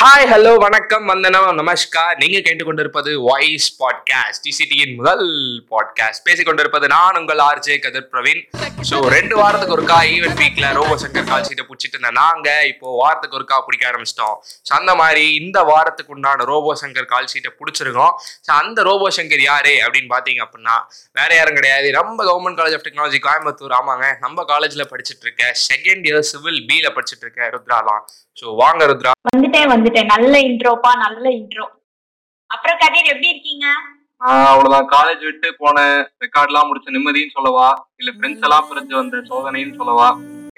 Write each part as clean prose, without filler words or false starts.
Hi, hello, வணக்கம், வந்தனம், நமஸ்கார். நீங்கள் கேட்டுக்கொண்டிருப்பது வாய்ஸ் பாட்காஸ்ட், டிசிடியின் முதல் பாட்காஸ்ட். பேசிக்கொண்டிருப்பது நான் உங்கள் ஆர்ஜே கதிர் பிரவீன். ஸோ 2 வாரத்துக்கு ஒருக்கா ஈவென்ட் வீக்கில் ரோபோ சங்கர் கால்ஷீட்டை பிடிச்சிட்டு இருந்தேன். நாங்கள் இப்போ வாரத்துக்கு ஒருக்கா பிடிக்க ஆரம்பிச்சிட்டோம். ஸோ அந்த மாதிரி இந்த வாரத்துக்கு உண்டான ரோபோ சங்கர் கால்ஷீட்டை பிடிச்சிருக்கோம். ஸோ அந்த ரோபோ சங்கர் யாரு அப்படின்னு பார்த்தீங்க அப்படின்னா வேற யாரும் கிடையாது, நம்ம government college of technology Coimbatore. ஆமாங்க, நம்ம காலேஜில் படிச்சுட்டு இருக்க, 2nd இயர் சிவில் பியில் படிச்சுட்டு இருக்க ருத்ரா தான். ஸோ வாங்க ருத்ரா. வந்துட்டேன். நல்ல இன்ட்ரோப்பா, நல்ல இன்ட்ரோ. அப்புறம் கதிர், எப்படி இருக்கீங்க? அவ்வளவுதான், காலேஜ் விட்டு போன ரெக்கார்ட் எல்லாம் முடிச்ச நிம்மதியும் சொல்லவா, இல்ல ஃப்ரெண்ட்ஸ் எல்லாம் பிரிஞ்சு வந்த சோதனையும் சொல்லவா,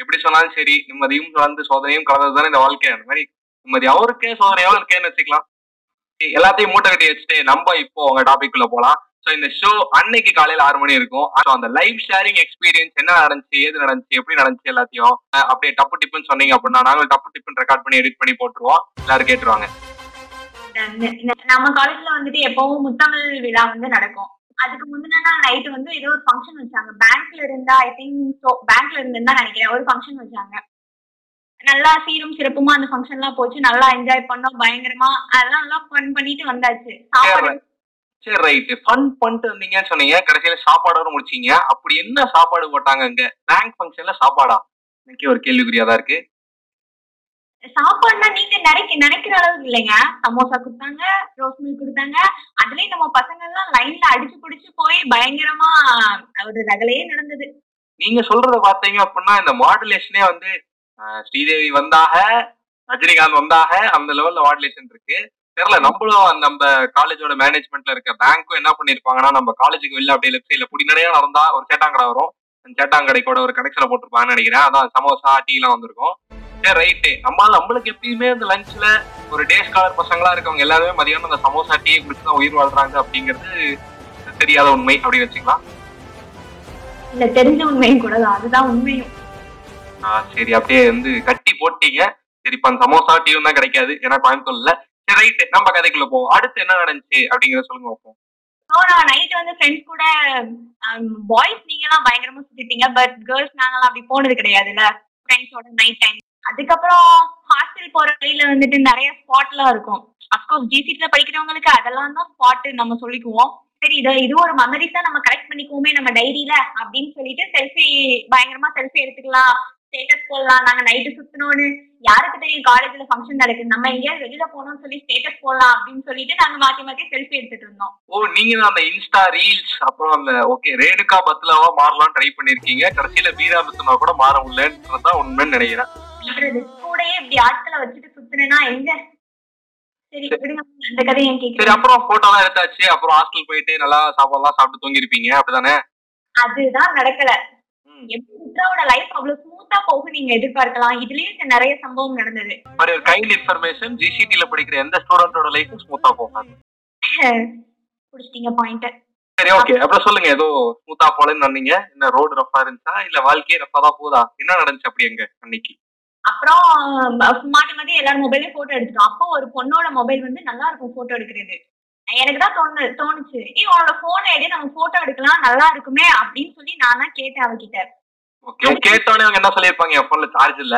எப்படி சொன்னாலும் சரி, நிம்மதியும் வந்து சோதனையும் கலந்ததுதானே இந்த வாழ்க்கை. அந்த மாதிரி நிம்மதி அவருக்கே சோதனையாவும் இருக்கேன்னு வச்சுக்கலாம். எல்லாத்தையும் மூட்டை கட்டி வச்சுட்டு நம்ம இப்போ உங்க டாபிக் உள்ள போலாம். சோ இந்த ஷோ அன்னைக்கு காலையில 6 மணி இருக்கும். அந்த லைவ் ஷேரிங் எக்ஸ்பீரியன்ஸ் என்ன நடந்துச்சு, ஏது நடந்துச்சு, எப்படி நடந்துச்சு எல்லாத்தையும் அப்படியே டப்பு டிப்புன்னு சொன்னீங்க அப்படின்னா நாங்கள் டப்பு டிப்புன்னு ரெக்கார்ட் பண்ணி எடிட் பண்ணி போட்டுருவோம். எல்லாரும் கேட்டுருவாங்க. நம்ம காலேஜ்ல வந்துட்டு எப்பவும் முத்தமிழ் விழா வந்து நடக்கும். அதுக்கு முந்தினா நைட்டு வந்து ஏதோ ஒரு ஃபங்க்ஷன் வச்சாங்க. பேங்க்ல இருந்தா நினைக்கிறேன் ஒரு ஃபங்க்ஷன் வச்சாங்க. நல்லா சீரும் சிறப்புமா அந்த ஃபங்க்ஷன் எல்லாம் போச்சு. நல்லா என்ஜாய் பண்ணோம், பயங்கரமா. அதெல்லாம் நல்லா ஃபன் பண்ணிட்டு வந்தாச்சு. சாப்பாடு சரி, ரைட்டு, ஃபன் பண்ணிட்டு வந்தீங்கன்னு சொன்னீங்க. கடைசியில சாப்பாடோட முடிச்சிங்க. அப்படி என்ன சாப்பாடு போட்டாங்க அங்க பேங்க் ஃபங்க்ஷன்ல? சாப்பாடா? எனக்கு ஒரு கேள்விக்குறியா தான் இருக்கு. சாப்பாடுனா நீங்க நினைக்கிற அளவுக்கு இல்லைங்க. சமோசா கொடுத்தாங்க, ரோஸ் மில்க் கொடுத்தாங்க. அதுலயும் நம்ம பசங்க எல்லாம் லைன்ல அடிச்சு பிடிச்சு போய் பயங்கரமா ஒரு ரகலையே நடந்தது. நீங்க சொல்றத பாத்தீங்க அப்படின்னா இந்த மாடுலேஷனே வந்து ஸ்ரீதேவி வந்தாக, ரஜினிகாந்த் வந்தாக, அந்த லெவல்ல மாடுலேஷன் இருக்கு. தெரியல, நம்மளும் நம்ம காலேஜோட மேனேஜ்மெண்ட்ல இருக்க பேங்க்கும் என்ன பண்ணிருப்பாங்கன்னா நம்ம காலேஜுக்கு வெளில அப்படியே லெஃப்ட் சைட்ல புடி நிறைய நடந்தா ஒரு சேட்டாங்கடை வரும். அந்த சேட்டாங்கடைக்கோட ஒரு கனெக்ஷனை போட்டிருப்பாங்கன்னு நினைக்கிறேன். அதான் சமோசா டீ எல்லாம் வந்திருக்கும். சரி, ரைட்டு. நம்மளுக்கு எப்பயுமே இந்த லஞ்ச்ல ஒரு டே ஸ்காலர் பசங்களா இருக்கவங்க எல்லாருமே மதியானம் அந்த சமோசா டீயை குடிச்சுதான் உயிர் வாழ்றாங்க அப்படிங்கிறது தெரியாத உண்மை அப்படின்னு வச்சுக்கலாம். இல்ல, தெரிஞ்ச உண்மையும் கூட. அதுதான் உண்மையும். சரி, அப்படியே வந்து கட்டி போட்டீங்க. சரி, இப்ப அந்த சமோசா டீயும் தான் கிடைக்காது, ஏன்னா கோயம்புத்தூர்ல. ரைட், நம்ம கதைக்குள்ள போவோம். அடுத்து என்ன நடந்துச்சு அப்படிங்கறத சொல்லுங்க பாப்போம். நைட் வந்து ஃப்ரெண்ட்ஸ் கூட பாய்ஸ் நீங்க எல்லாம் பயங்கரமா சுத்திட்டீங்க, பட் கேர்ள்ஸ் நாங்கலாம் அப்படி போனது கிடையாதுல்ல ஃப்ரெண்ட்ஸோட நைட் டைம். அதுக்கப்புறம் ஹாஸ்டல் போற வழியில வந்துட்டு நிறைய ஸ்பாட்லாம் இருக்கும். அஃப்கோர்ஸ் ஜிசிட்ல படிக்கிறவங்களுக்கு அதெல்லாம் தான் ஸ்பாட் நம்ம சொல்லிக்குவோம். சரி, இது ஒரு மெமரிஸா நம்ம கலெக்ட் பண்ணிக்குவோமே நம்ம டைரியில அப்படின்னு சொல்லிட்டு செல்ஃபி, பயங்கரமா செல்ஃபி எடுத்துக்கலாம், ஸ்டேட்டஸ் போடலாம். நாங்க நைட்டு சுத்தினோன்னு யாருக்கு தெரியும் காலேஜ்ல ஃபங்க்ஷன் நடக்குது, நம்ம எங்கேயாவது வெளியில போனோம்னு சொல்லி ஸ்டேட்டஸ் போடலாம் அப்படின்னு சொல்லிட்டு நாங்க மாத்தி மாத்தி செல்ஃபி எடுத்துட்டு இருந்தோம். ஓ, நீங்க அந்த இன்ஸ்டா ரீல்ஸ் அப்புறம் அந்த ஓகே ரேணுகா பத்லாவா மாறலாம் ட்ரை பண்ணிருக்கீங்க. கடைசியில பீரா பத்னா கூட மாற முடியலன்றதா உண்மைன்னு நினைக்கிறேன். கூடயே இப்படி ஆட்களை வச்சுட்டு சுத்தினா எங்க? சரி, அந்த கதையும் கேட்க. சரி, அப்புறம் போட்டோ எல்லாம் எடுத்தாச்சு. அப்புறம் ஹாஸ்டல் போயிட்டு நல்லா சாப்பாடுலாம் சாப்பிட்டு தூங்கிருப்பீங்க அப்படிதானே? அதுதான் நடக்கல. எப்படியோட லைஃப் அவ்வளவு ஸ்மூத்தா போக நீங்க எதிர்பார்க்கலாம். இதுலயும் நிறைய சம்பவம் நடந்தது. மாதிரி ஒரு கைண்ட் இன்ஃபர்மேஷன், ஜிசிடில படிக்கிற எந்த ஸ்டூடெண்டோட லைஃப் ஸ்மூத்தா போகாது. புடிச்சிட்டீங்க பாயிண்ட். சரி, ஓகே, அப்புறம் சொல்லுங்க. ஏதோ ஸ்மூத்தா போலன்னு சொன்னீங்க. என்ன ரோடு ரஃபா இருந்துச்சா இல்ல வாழ்க்கையே ரஃபா தான் போதா? என்ன நடந்துச்சு அப்படி எங்க அன்னைக்கு? அப்புறம் மாட்டி மாட்டி எல்லாரும் மொபைல்ல போட்டோ எடுத்துட்டோம். அப்போ ஒரு பொண்ணோட மொபைல் வந்து நல்லா இருக்கும் போட்டோ எடுக்கிறது. எனக்குதான் தோணுச்சு, உன்னோட போனை எடுத்து நம்ம போட்டோ எடுக்கலாம் நல்லா இருக்குமே அப்படின்னு சொல்லி நான் தான் கேட்டேன் அவகிட்ட. கேட்டோன்னே அவங்க என்ன சொல்லிருப்பாங்க? என் போன்ல சார்ஜ் இல்ல,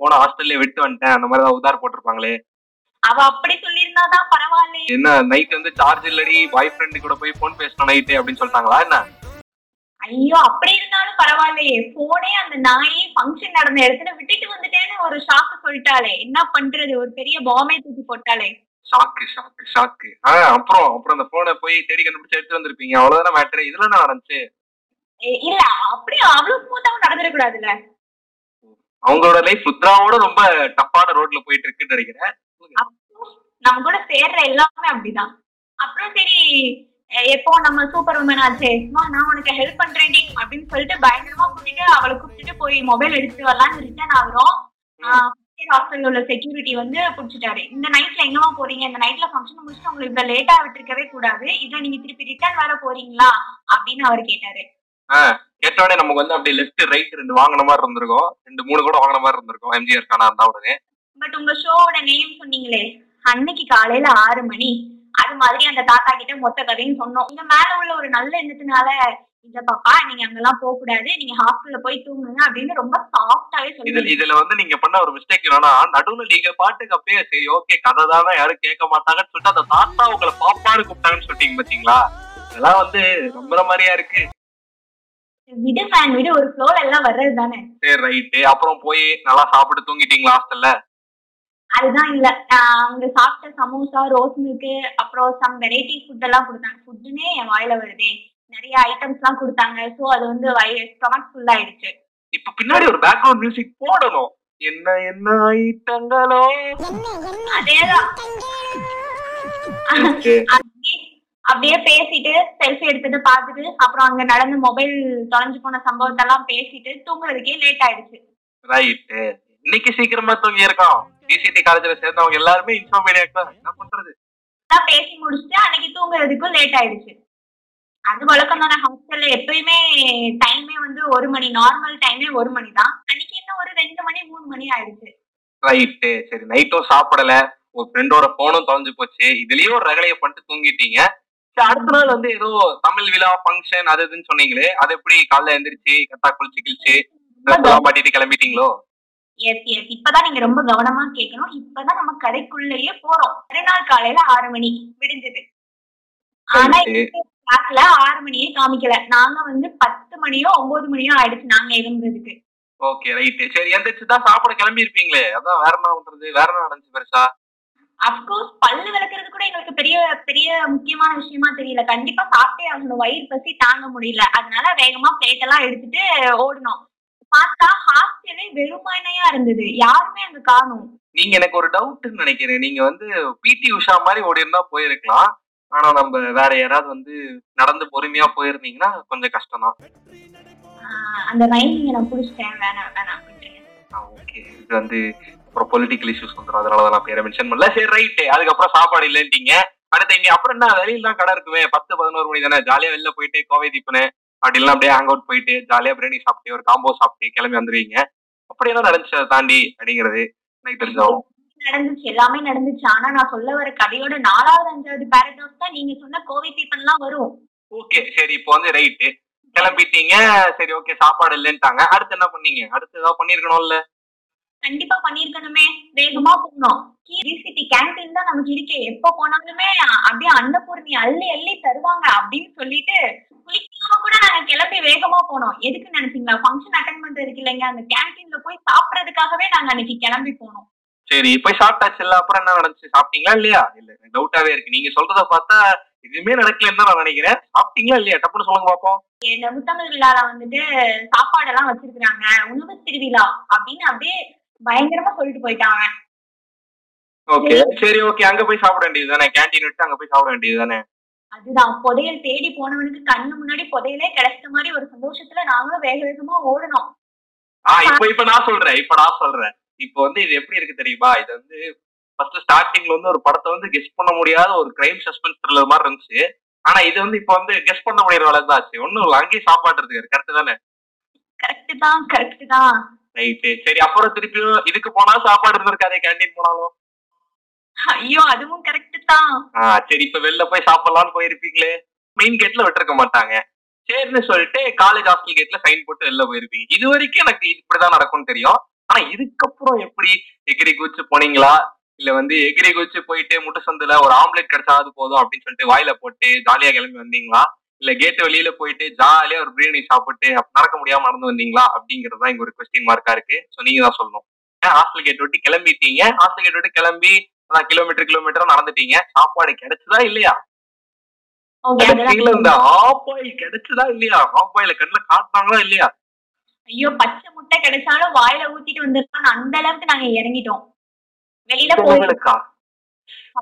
போன ஹாஸ்டல்ல விட்டு வந்துட்டேன் அந்த மாதிரி தான் உதார் போட்டிருப்பாங்களே. அவ அப்படி சொல்லியிருந்தாதான் பரவாயில்ல. என்ன நைட் வந்து சார்ஜ் இல்லடி, பாய் ஃப்ரெண்டு கூட போய் போன் பேசணும் நைட்டு அப்படின்னு சொல்லிட்டாங்களா என்ன? ஐயோ, அப்படி இருந்தாலும் பரவாயில்லையே, போனே அந்த நாயே ஃபங்க்ஷன் நடந்த இடத்துல விட்டுட்டு வந்துட்டேன்னு ஒரு ஷாக்கு சொல்லிட்டாலே என்ன பண்றது, ஒரு பெரிய பாமே தூக்கி போட்டாலே. ஷாக்கு. அப்புறம் அந்த போனை போய் தேடி கண்டுபிடிச்சு எடுத்து வந்திருப்பீங்க, அவ்வளவுதான மேட்டர். இதுல என்ன நடந்துச்சு? இல்ல, அப்படியே அவ்வளவு ஸ்மூத்தாவும் நடந்துடக்கூடாதுல்ல. அவங்களோட லைஃப் ருத்ராவோட ரொம்ப டப்பான ரோட்ல போயிட்டு இருக்குன்னு நினைக்கிறேன். நம்ம கூட சேர்ற எல்லாமே அப்படிதான். அப்புறம் சரி, எப்போ நம்ம சூப்பர் உமன் ஆச்சே, நான் உனக்கு ஹெல்ப் பண்றேன் அப்படின்னு சொல்லிட்டு பயங்கரமா கூட்டிட்டு அவளை கூப்பிட்டு போய் மொபைல் எடுத்துட்டு வரலான்னு ரிட்டர்ன் ஆகுறோம். ஹாஸ்டல்ல உள்ள செக்யூரிட்டி வந்து புடிச்சிட்டாரு, இந்த நைட்ல எங்கமா போறீங்க, இந்த நைட்ல ஃபங்க்ஷன் முடிச்சுட்டு உங்களுக்கு இப்ப லேட்டா விட்டுருக்கவே கூடாது, இதை நீங்க திருப்பி ரிட்டர்ன் வேற போறீங்களா அப்படின்னு அவர் கேட்டாரு. கேட்டோடனே நமக்கு வந்து அப்படியே லெஃப்ட் ரைட் 2 வாங்கின மாதிரி இருந்திருக்கும், 2-3 கூட வாங்கின மாதிரி இருந்திருக்கும் எம்ஜிஆர் கானா இருந்தா உடனே. பட் உங்க ஷோவோட நேம் சொன்னீங்களே அன்னைக்கு காலையில 6 மணி, அது மாதிரி அந்த தாத்தா கிட்ட மொத்த கதையும் சொன்னோம். இந்த மேல உள்ள ஒரு நல்ல எண்ணத்தினால இல்ல பாப்பா நீங்க அங்கெல்லாம் போக கூடாது, நீங்க ஹாஸ்டல்ல போய் தூங்குங்க அப்படின்னு ரொம்ப சாஃப்டாவே சொல்லுங்க. இதுல வந்து நீங்க பண்ண ஒரு மிஸ்டேக் என்னன்னா, நடுவுல நீங்க பாட்டுக்கு அப்படியே சரி ஓகே கதை தானே யாரும் கேட்க மாட்டாங்கன்னு சொல்லிட்டு அந்த தாத்தா உங்களை பாப்பான்னு கூப்பிட்டாங்கன்னு சொல்லிட்டீங்க பாத்தீங்களா. இதெல்லாம் வந்து ரொம்ப மாதிரியா இருக்கு. விடு ஃபேன் விடு, ஒரு ஃப்ளோல எல்லாம் வர்றது தானே. சரி ரைட்டு, அப்புறம் போய் நல்லா சாப்பிட்டு தூங்கிட்டீங்களா ஹாஸ்டல்ல? அதுதான் இல்ல, அவங்க சாப்பிட்ட சமோசா, ரோஸ் மில்க், அப்புறம் சம் வெரைட்டி ஃபுட் எல்லாம் கொடுத்தாங்க. ஃபுட்டுன்னே என் வாயில வருதே, நிறைய ஐட்டம்ஸ் எல்லாம் கொடுத்தாங்க. சோ அது வந்து ஸ்டொமக் ஃபுல் ஆயிடுச்சு. இப்ப பின்னாடி ஒரு பேக்ரவுண்ட் மியூசிக் போடணும். என்ன என்ன ஐட்டங்களோ, அதேதான். அப்படியே பேசிட்டு செல்ஃபி எடுத்துட்டு பாத்துட்டு அப்புறம் அங்க நடந்து மொபைல் தொலைஞ்சு போன சம்பவத்தெல்லாம் பேசிட்டு தூங்குறதுக்கே லேட் ஆயிடுச்சு. ரைட்டு, இன்னைக்கு சீக்கிரமா தூங்கி இருக்கோம். பிசிடி காலேஜ்ல சேர்ந்தவங்க எல்லாருமே இன்ஃபோமேடியா என்ன பண்றது, பேசி முடிச்சுட்டு அன்னைக்கு தூங்குறதுக்கும் லேட் ஆயிடுச்சு. அது வழக்கம் தானே ஹாஸ்டல்ல, எப்பயுமே டைமே வந்து ஒரு மணி, நார்மல் டைமே ஒரு மணி தான். அன்னைக்கு என்ன ஒரு 2 மணி 3 மணி ஆயிடுச்சு. ரைட்டு, சரி நைட்டும் சாப்பிடல, ஒரு ஃப்ரெண்டோட போனும் தொலைஞ்சு போச்சு, இதுலயும் ஒரு ரகலையை பண்ணிட்டு தூங்கிட்டீங்க. அடுத்த நாள் வந்து ஏதோ தமிழ் விழா ஃபங்க்ஷன் அது இதுன்னு சொன்னீங்களே, அது எப்படி காலையில எழுந்திரிச்சு கத்தா குளிச்சு கிழிச்சு மாட்டிட்டு கிளம்பிட்டீங்களோ? இப்பதான் நீங்க ரொம்ப கவனமா கேட்கணும். இப்பதான் நம்ம கடைக்குள்ளேயே போறோம். மறுநாள் காலையில 6 மணி விடிஞ்சது. ஆனா கிளாஸ்ல 6 மணியே காமிக்கல. நாங்க வந்து 10 மணியோ 9 மணியோ ஆயிடுச்சு நாங்க இருந்ததுக்கு. ஓகே ரைட்டு, சரி எந்திரிச்சுதான் சாப்பிட கிளம்பி இருப்பீங்களே, அதான் வேற என்ன பண்றது, வேற என்ன நடந்துச்சு பெருசா? அப்கோர்ஸ் பல்லு விளக்குறது கூட எங்களுக்கு பெரிய பெரிய முக்கியமான விஷயமா தெரியல. கண்டிப்பா சாப்பிட்டே ஆகணும், வயிறு பசி தாங்க முடியல. அதனால வேகமா பிளேட் எல்லாம் எடுத்துட்டு ஓடணும். பார்த்தா ஹாஸ்டலே வெறுமையா இருந்தது, யாருமே அங்க காணும். நீங்க எனக்கு ஒரு டவுட்னு நினைக்கிறேன், நீங்க வந்து பிடி உஷா மாதிரி ஓடி இருந்தா போயிருக்கலாம். ஆனா நம்ம வேற யாராவது வந்து நடந்து பொறுமையா போயிருந்தீங்கன்னா கொஞ்சம் கஷ்டம் தான். அந்த ரைமிங் நான் புடிச்சிட்டேன், வேணாம் வேணாம் விட்டுருங்க. ஓகே, இது வந்து அப்புறம் பொலிட்டிக்கல் இஷ்யூஸ் வந்துடும், அதனாலதான் பேரை மென்ஷன் பண்ணல. சரி ரைட்டு, அதுக்கப்புறம் சாப்பாடு இல்லைன்ட்டீங்க. அடுத்து இங்க அப்புறம் என்ன, வெளியில தான் கடை இருக்குமே, 10-11 மணி தானே, ஜாலியா வெளில போயிட்டு கோவை தீபனு அப்படிலாம் அப்படியே ஹேங் அவுட் போயிட்டு ஜாலியா பிரியாணி சாப்பிட்டு ஒரு காம்போ சாப்பிட்டு கிளம்பி வந்துருவீங்க. அப்படி எல்லாம் நடந்துச்சு தாண்டி அப்படிங்கிறது எனக்கு தெரிஞ்சாகும். நடந்துச்சு, எல்லாமே நடந்துச்சு. ஆனா நான் சொல்ல வர கதையோட 4வது 5வது பேராகிராஃப் தான் நீங்க சொன்ன கோவை தீபன்லாம் வரும். ஓகே சரி, இப்போ வந்து ரைட்டு கிளம்பிட்டீங்க. சரி ஓகே, சாப்பாடு இல்லைன்ட்டாங்க. அடுத்து என்ன பண்ணீங்க? அடுத்து ஏதாவது பண்ணிருக்கணும்ல? கண்டிப்பா பண்ணிருக்கணுமே, வேகமா போகணும். கிரிசிட்டி கேண்டீன் தான் நமக்கு இருக்கே, எப்ப போனாலுமே அப்படியே அன்னபூர்ணி அள்ளி அள்ளி தருவாங்க அப்படின்னு சொல்லிட்டு குளிக்காம கூட நாங்க கிளம்பி வேகமா போனோம். எதுக்கு நினைச்சீங்களா? ஃபங்க்ஷன் அட்டெண்ட் பண்றதுக்கு இல்லைங்க, அந்த கேண்டீன்ல போய் சாப்பிடறதுக்காகவே நாங்க அன்னைக்கு கிளம்பி போனோம். சரி போய் சாப்பிட்டாச்சு இல்ல, அப்புறம் என்ன நடந்துச்சு? சாப்பிட்டீங்களா இல்லையா? இல்ல டவுட்டாவே இருக்கு, நீங்க சொல்றத பார்த்தா எதுவுமே நடக்கலன்னு தான் நான் நினைக்கிறேன். சாப்பிட்டீங்களா இல்லையா? டப்புன்னு சொல்லுங்க பாப்போம். இந்த முத்தமிழ் விழால வந்துட்டு சாப்பாடு எல்லாம் வச்சிருக்காங்க, உணவு திருவிழா அப்படின்னு அப்படியே பயங்கரமா சொல்லிட்டு போயிட்டாங்க. ஓகே சரி ஓகே, அங்க போய் சாப்பிட வேண்டியது தானே, கேண்டீன் விட்டு அங்க போய் சாப்பிட வேண்டியது தானே. அதுதான் புதையல் தேடி போனவனுக்கு கண்ணு முன்னாடி புதையலே கிடைச்ச மாதிரி ஒரு சந்தோஷத்துல நாங்களும் வேக வேகமா ஓடணும். இப்ப நான் சொல்றேன் இப்போ வந்து இது எப்படி இருக்கு தெரியுமா, இது வந்து ஃபர்ஸ்ட் ஸ்டார்டிங்ல வந்து ஒரு படத்தை வந்து கெஸ் பண்ண முடியாத ஒரு கிரைம் சஸ்பென்ஸ் த்ரில்லர் மாதிரி இருந்துச்சு. ஆனா இது வந்து இப்ப வந்து கெஸ் பண்ண முடியற அளவுக்கு தான் ஆச்சு. ஒன்னும் இல்லை, அங்கேயும் சாப்பாடு இருக்கு. கரெக்ட் தானே? கரெக்ட் தான். ரைட்டு சரி, அப்புறம் திருப்பியும் இதுக்கு போனாலும் சாப்பாடு இருந்திருக்காதே கேண்டீன் போனாலும். ஐயோ அதுவும் கரெக்ட் தான். சரி இப்ப வெளில போய் சாப்பிடலாம்னு போயிருப்பீங்களே, மெயின் கேட்ல விட்டுருக்க மாட்டாங்க. சரின்னு சொல்லிட்டு காலேஜ் ஹாஸ்டல் கேட்ல சைன் போட்டு வெளில போயிருப்பீங்க. இது வரைக்கும் எனக்கு இப்படிதான் நடக்கும்னு தெரியும். ஆனா இதுக்கப்புறம் எப்படி எகிரி குதிச்சு போனீங்களா, இல்ல வந்து எகிரி குதிச்சு போயிட்டு முட்டை சந்துல ஒரு ஆம்லெட் கிடைச்சாது போதும் அப்படின்னு சொல்லிட்டு வாயில போட்டு ஜாலியா கிளம்பி வந்தீங்களா, இல்ல கேட்டு வெளியில போயிட்டு ஜாலியா ஒரு பிரியாணி சாப்பிட்டு நடக்க முடியாம நடந்து வந்தீங்களா அப்படிங்கறதுதான் இங்க ஒரு கொஸ்டின் மார்க்கா இருக்கு. சோ நீங்க தான் சொல்லணும். ஹாஸ்டல் கேட் விட்டு கிளம்பிட்டீங்க, ஹாஸ்டல் கேட் விட்டு கிளம்பி கிலோமீட்டரா நடந்துட்டீங்க. சாப்பாடு கிடைச்சதா இல்லையா? இந்த ஆப்பாயில் கிடைச்சதா இல்லையா? ஆப்பாயில கண்ணுல காட்டினாங்களா இல்லையா? ஐயோ பச்சை முட்டை கிடைச்சாலும் வாயில ஊத்திட்டு வந்துருக்கான்னு அந்த அளவுக்கு நாங்க இறங்கிட்டோம். வெளியில போவீங்களா?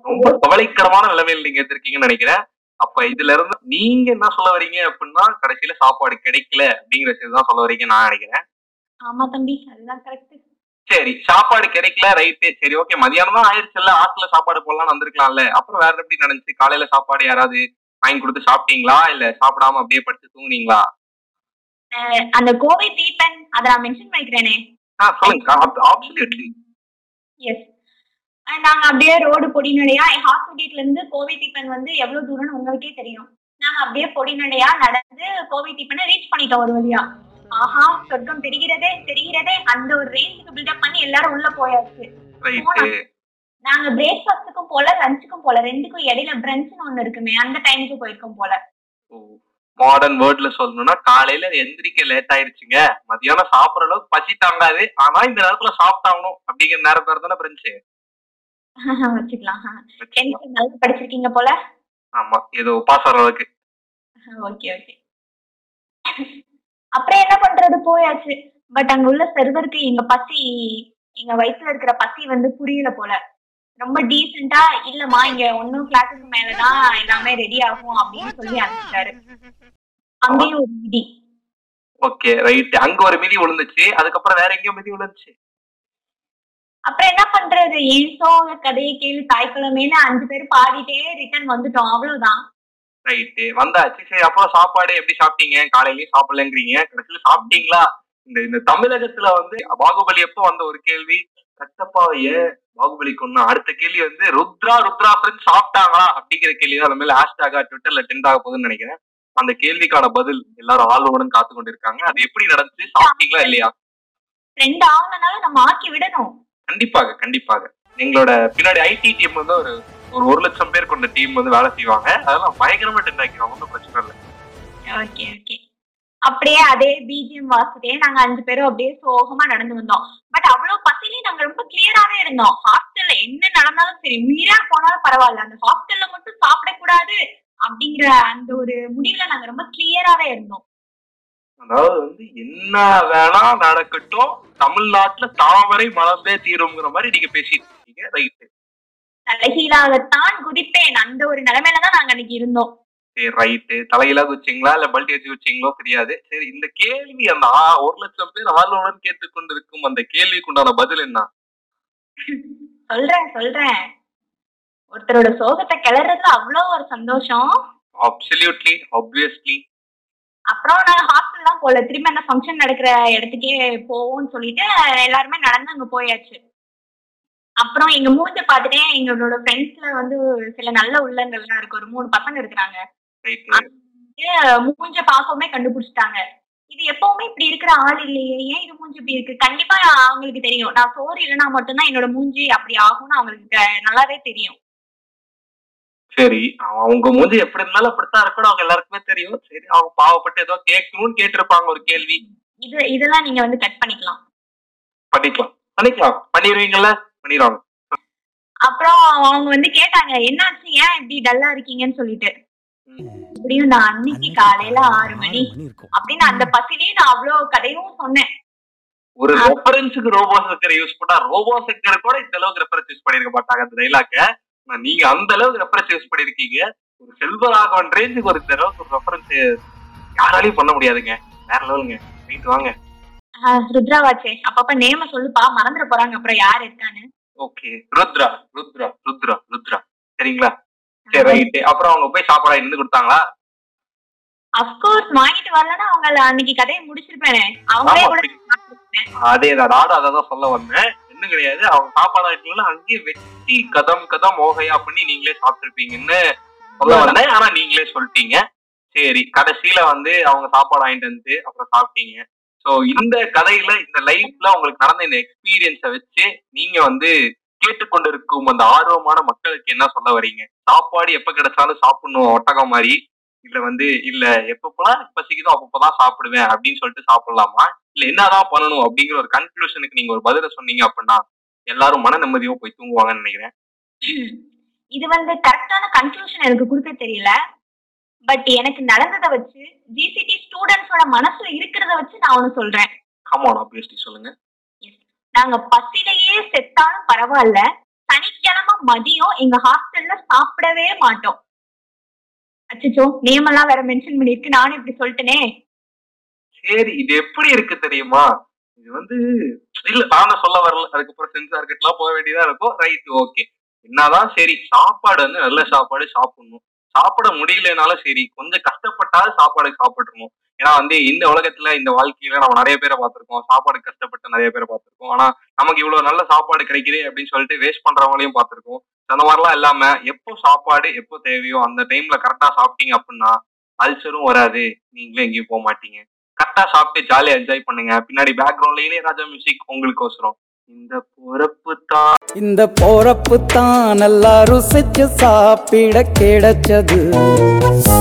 ரொம்ப கவலைக்கிடமான நிலைமையில நீங்க எடுத்திருக்கீங்கன்னு நினைக்கிறேன். அப்ப இதுல இருந்து நீங்க என்ன சொல்ல வரீங்க அப்படின்னா, கடைசியில சாப்பாடு கிடைக்கல அப்படிங்கிற விஷயத்தான் சொல்ல வரீங்க நான் நினைக்கிறேன். ஆமா தம்பி, அதுதான் கரெக்ட். சரி சாப்பாடு கிடைக்கல, ரைட்டு சரி ஓகே, மதியானம் தான் ஆயிடுச்சு இல்ல, ஹாஸ்டல்ல சாப்பாடு போடலாம்னு வந்திருக்கலாம்ல. அப்புறம் வேற எப்படி நடந்துச்சு? காலையில சாப்பாடு யாராவது வாங்கி கொடுத்து சாப்பிட்டீங்களா, இல்ல சாப்பிடாம அப்படியே படுத்து தூங்குனீங்களா? அந்த கோவை தீபன் அத நான் மென்ஷன் பண்ணிக்கிறேனே. Absolutely S. நாங்க அப்படியே ரோடு பொடி நடையா ஹாஸ்பிட்டல்ல இருந்து கோவை தீபன் வந்து எவ்வளவு தூரம்னு உங்களுக்கே தெரியும். நாங்க அப்படியே பொடிநடையா நடந்து கோவை தீப்பன ரீச் பண்ணிட்டோம் ஒரு வழியா. ஆஹா சொர்க்கம் தெரிகிறதே தெரிகிறதே, அந்த ஒரு ரேஞ்சுக்கு பில்டப் பண்ணி எல்லாரும் உள்ள போயாச்சு. நாங்க பிரேக்ஃபாஸ்டுக்கும் போல லஞ்சுக்கும் போல ரெண்டுக்கும் இடையில பிரஞ்சுன்னு ஒண்ணு இருக்குமே, அந்த டைமுக்கு போயிருக்கோம் போல. மாடர்ன் வேர்ட்ல சொல்லணும்னா காலையில எந்திரிக்க லேட் ஆயிடுச்சுங்க, மதியானம் சாப்பிடற அளவுக்கு பசி தாங்காது, ஆனா இந்த நேரத்துல சாப்பிட்டாங்கணும் அப்படிங்கிற நேரம் பேர் தானே பிரஞ்சு வச்சுக்கலாம். நல்லா படிச்சிருக்கீங்க போல. ஆமா, ஏதோ பாஸ் ஆற அளவுக்கு. ஓகே ஓகே, அப்புறம் என்ன பண்றது போயாச்சு. பட் அங்க உள்ள சர்வருக்கு எங்க பசி, எங்க வயிற்றுல இருக்கிற பசி வந்து புரியல போல. ரொம்ப டீசெண்டா இல்லம்மா இங்க ஒன்னும் கிளாஸுக்கு மேலதான் எல்லாமே ரெடி ஆகும் அப்படின்னு சொல்லி அனுப்பிட்டாரு. அங்கேயும் ஒரு மிதி. ஓகே ரைட், அங்க ஒரு மிதி விழுந்துச்சு, அதுக்கப்புறம் வேற எங்கேயும் மிதி விழுந்துச்சு. அப்புறம் என்ன பண்றது, ஏசோ கதையை கேள்வி தாய்க்குழமைன்னு 5 பேர் பாடிட்டே ரிட்டர்ன் வந்துட்டோம், அவ்வளவுதான். ரைட்டு வந்தாச்சு. சரி, அப்புறம் சாப்பாடு எப்படி சாப்பிட்டீங்க? காலையிலயும் சாப்பிடலங்கிறீங்க, கடைசியில சாப்பிட்டீங்களா? இந்த தமிழகத்துல வந்து பாகுபலி எப்போ வந்த ஒரு கேள்வி, கட்டப்பாவைய பாகுபலி கொண்டா, அடுத்த கேள்வி வந்து ருத்ரா ருத்ரா ஃப்ரெண்ட்ஸ் சாப்பிட்டாங்களா அப்படிங்கிற கேள்வி தான் நம்ம ஹேஷ்டாக ட்விட்டர்ல ட்ரெண்ட் ஆக போகுதுன்னு நினைக்கிறேன். அந்த கேள்விக்கான பதில் எல்லாரும் ஆர்வமுடன் காத்து கொண்டிருக்காங்க. அது எப்படி நடந்துச்சு, சாப்பிட்டீங்களா இல்லையா? ட்ரெண்ட் ஆகுறதுனால நம்ம ஆக்கி விடணும். கண்டிப்பாக கண்டிப்பாக. எங்களோட பின்னாடி ஐடி டீம் வந்து ஒரு 1,00,000 பேர் கொண்ட டீம் வந்து வேலை செய்வாங்க, அதெல்லாம் பயங்கரமா ட்ரெண்ட் ஆக்கிடுவாங்க, ஒன்றும் பிரச்சனை இல்லை. ஓகே ஓகே, அப்படியே அதே பிஜிஎம் வாசிட்டே நாங்க 5 பேரும் அப்படியே சோகமா நடந்து வந்தோம். பட் அவ்வளவு பசிலையும் நாங்க ரொம்ப கிளியராவே இருந்தோம். ஹாஸ்டல்ல என்ன நடந்தாலும் சரி, உயிரா போனாலும் பரவாயில்ல, அந்த ஹாஸ்டல்ல மட்டும் சாப்பிடக்கூடாது அப்படிங்கிற அந்த ஒரு முடிவுல நாங்க ரொம்ப கிளியராவே இருந்தோம். அதாவது வந்து என்ன வேணா நடக்கட்டும், தமிழ்நாட்டுல தாவரை மலர்ந்தே தீரும்ங்கிற மாதிரி நீங்க பேசிட்டு இருக்கீங்க. ரைட்டு, தலைகீழாகத்தான் குதிப்பேன், அந்த ஒரு நிலைமையிலதான் நாங்க அன்னைக்கு இருந்தோம். சரி ரைட்டு, தலையிலா குச்சிங்களா இல்ல பல்டி வச்சு குச்சிங்களோ தெரியாது. சரி, இந்த கேள்வி அந்த 1,00,000 பேர் ஆர்வமுடன் கேட்டுக்கொண்டு இருக்கும் அந்த கேள்விக்கு உண்டான பதில் என்ன? சொல்றேன். ஒருத்தரோட சோகத்தை கிளறதுல அவ்வளவு ஒரு சந்தோஷம். Absolutely, obviously. அப்புறம் நான் ஹாஸ்டல் தான் போல, திரும்ப என்ன ஃபங்க்ஷன் நடக்கிற இடத்துக்கே போவோம்னு சொல்லிட்டு எல்லாருமே நடந்து அங்க போயாச்சு. அப்புறம் எங்க மூஞ்ச பாத்துட்டே எங்களோட ஃப்ரெண்ட்ஸ்ல வந்து சில நல்ல உள்ளங்கள்லாம் இருக்கு, ஒரு 3 பசங்க இருக்கிறாங்க. மூஞ்ச பாக்கவுமே கண்டுபிடிச்சிட்டாங்க, இது எப்பவுமே இப்படி இருக்கிற ஆள் இல்லையே, ஏன் இது மூஞ்சி இப்படி இருக்கு? கண்டிப்பா அவங்களுக்கு தெரியும், நான் சோறு இல்லைன்னா மட்டும்தான் என்னோட மூஞ்சி அப்படி ஆகும்னு அவங்களுக்கு நல்லாவே தெரியும். சரி, அவங்க மூஞ்சி எப்படி இருந்தாலும் அப்படித்தான் இருக்கணும், அவங்க எல்லாருக்குமே தெரியும். சரி, அவங்க பாவப்பட்டு ஏதோ கேட்கணும்னு கேட்டிருப்பாங்க ஒரு கேள்வி. இதெல்லாம் நீங்க வந்து கட் பண்ணிக்கலாம் பண்ணிக்கலாம் பண்ணிடுவீங்கல்ல. அப்புறம் அவங்க வந்து கேட்டாங்க, என்னாச்சு ஏன் இப்படி டல்லா இருக்கீங்கன்னு சொல்லிட்டு. இப்படியும் நான் அன்னைக்கு காலையில 6 மணி அப்படின்னு அந்த பசிலே நான் அவ்வளவு கதையும் சொன்னேன். ஒரு ரெஃபரன்ஸுக்கு ரோபோ சக்கரை யூஸ் பண்ணா, ரோபோ சக்கரை கூட இந்த அளவுக்கு ரெஃபரன்ஸ் யூஸ் பண்ணிருக்க மாட்டாங்க அந்த டைலாக, நீங்க அந்த அளவுக்கு ரெஃபரன்ஸ் யூஸ் பண்ணிருக்கீங்க. ஒரு செல்வராகவன் ரேஞ்சுக்கு ஒரு ரெஃபரன்ஸ் யாராலையும் பண்ண முடியாதுங்க, வேற லெவலுங்க. வீட்டு வாங்க ருத்ராவாச்சே, அப்பப்ப நேம சொல்லுப்பா, மறந்துட போறாங்க அப்புறம் யாரு இருக்கான்னு. ஓகே, ருத்ரா ருத்ரா ருத்ரா ருத்ரா, சரிங்களா? சரி ரைட்டு, அப்புறம் அவங்க போய் சாப்பாடு இருந்து கொடுத்தாங்களா? அஃப்கோர்ஸ், வாங்கிட்டு வரலன்னா அவங்க அன்னைக்கு கதையை முடிச்சிருப்பேனே. அதேதான், நானும் அதான் சொல்ல வந்தேன். இன்னும் கிடையாது, அவங்க சாப்பாடு ஆயிட்டுலாம் அங்கேயே வெட்டி கதம் கதம் ஓகையா பண்ணி நீங்களே சாப்பிட்டுருப்பீங்கன்னு சொல்ல வந்தேன், ஆனா நீங்களே சொல்லிட்டீங்க. சரி, கடைசியில வந்து அவங்க சாப்பாடு ஆயிட்டு வந்து அப்புறம் சாப்பிட்டீங்க. ஸோ இந்த கதையில, இந்த லைஃப்ல உங்களுக்கு நடந்த இந்த எக்ஸ்பீரியன்ஸை வச்சு நீங்க வந்து கேட்டுக்கொண்டிருக்கும் அந்த ஆர்வமான மக்களுக்கு என்ன சொல்ல வரீங்க? சாப்பாடு எப்ப கிடைச்சாலும் சாப்பிடணும் ஒட்டகம் மாதிரி, இல்ல வந்து இல்ல எப்பப்பெல்லாம் பசிக்குதோ அப்பப்பதான் சாப்பிடுவேன் அப்படின்னு சொல்லிட்டு சாப்பிடலாமா, இல்ல என்னதான் பண்ணணும் அப்படிங்கிற ஒரு கன்க்ளூஷனுக்கு நீங்க ஒரு பதில சொன்னீங்க அப்படின்னா எல்லாரும் மன நிம்மதியும் போய் தூங்குவாங்கன்னு நினைக்கிறேன். இது வந்து கரெக்டான கன்க்ளூஷன் எனக்கு கொடுக்க தெரியல, பட் எனக்கு நடந்ததை வச்சு ஜிசிடி ஸ்டூடெண்ட்ஸோட மனசுல இருக்கிறத வச்சு நான் ஒண்ணு சொல்றேன். சொல்லுங்க. நாங்க பசிலையே செத்தாலும் பரவாயில்ல, சனிக்கிழமை மதியம் எங்க ஹாஸ்டல்ல சாப்பிடவே மாட்டோம். அச்சோ, நேம் எல்லாம் வேற மென்ஷன் பண்ணிருக்கு, நானும் இப்படி சொல்லிட்டேனே. சரி, இது எப்படி இருக்கு தெரியுமா, இது வந்து இல்ல நானும் சொல்ல வரல, அதுக்கப்புறம் சென்சார் கிட்ட எல்லாம் போக வேண்டியதா இருக்கும். ரைட், ஓகே, என்னதான் சரி சாப்பாடு வந்து நல்ல சாப்பாடு சாப்பிடணும், சாப்பிட முடியலனாலும் சரி கொஞ்சம் கஷ்டப்பட்டாலும் சாப்பாடு சாப்பிட்றோம். ஏன்னா வந்து இந்த உலகத்துல இந்த வாழ்க்கையில நம்ம நிறைய பேரை பார்த்திருக்கோம், சாப்பாடு கஷ்டப்பட்டு நிறைய பேரை பார்த்திருக்கோம். ஆனா நமக்கு இவ்வளவு நல்ல சாப்பாடு கிடைக்குது அப்படின்னு சொல்லிட்டு வேஸ்ட் பண்றவங்களையும் பார்த்திருக்கோம். அந்த மாதிரிலாம் இல்லாம எப்போ சாப்பாடு எப்போ தேவையோ அந்த டைம்ல கரெக்டா சாப்பிட்டீங்க அப்படின்னா அல்சரும் வராது, நீங்களும் எங்கேயும் போக மாட்டீங்க. கரெக்டா சாப்பிட்டு ஜாலியா என்ஜாய் பண்ணுங்க. பின்னாடி பேக்ரவுண்ட்லயே ராஜா மியூசிக் உங்களுக்கு வசரம். இந்த போறப்பு தான் நல்லா ருசிச்சு சாப்பிட கிடைச்சது.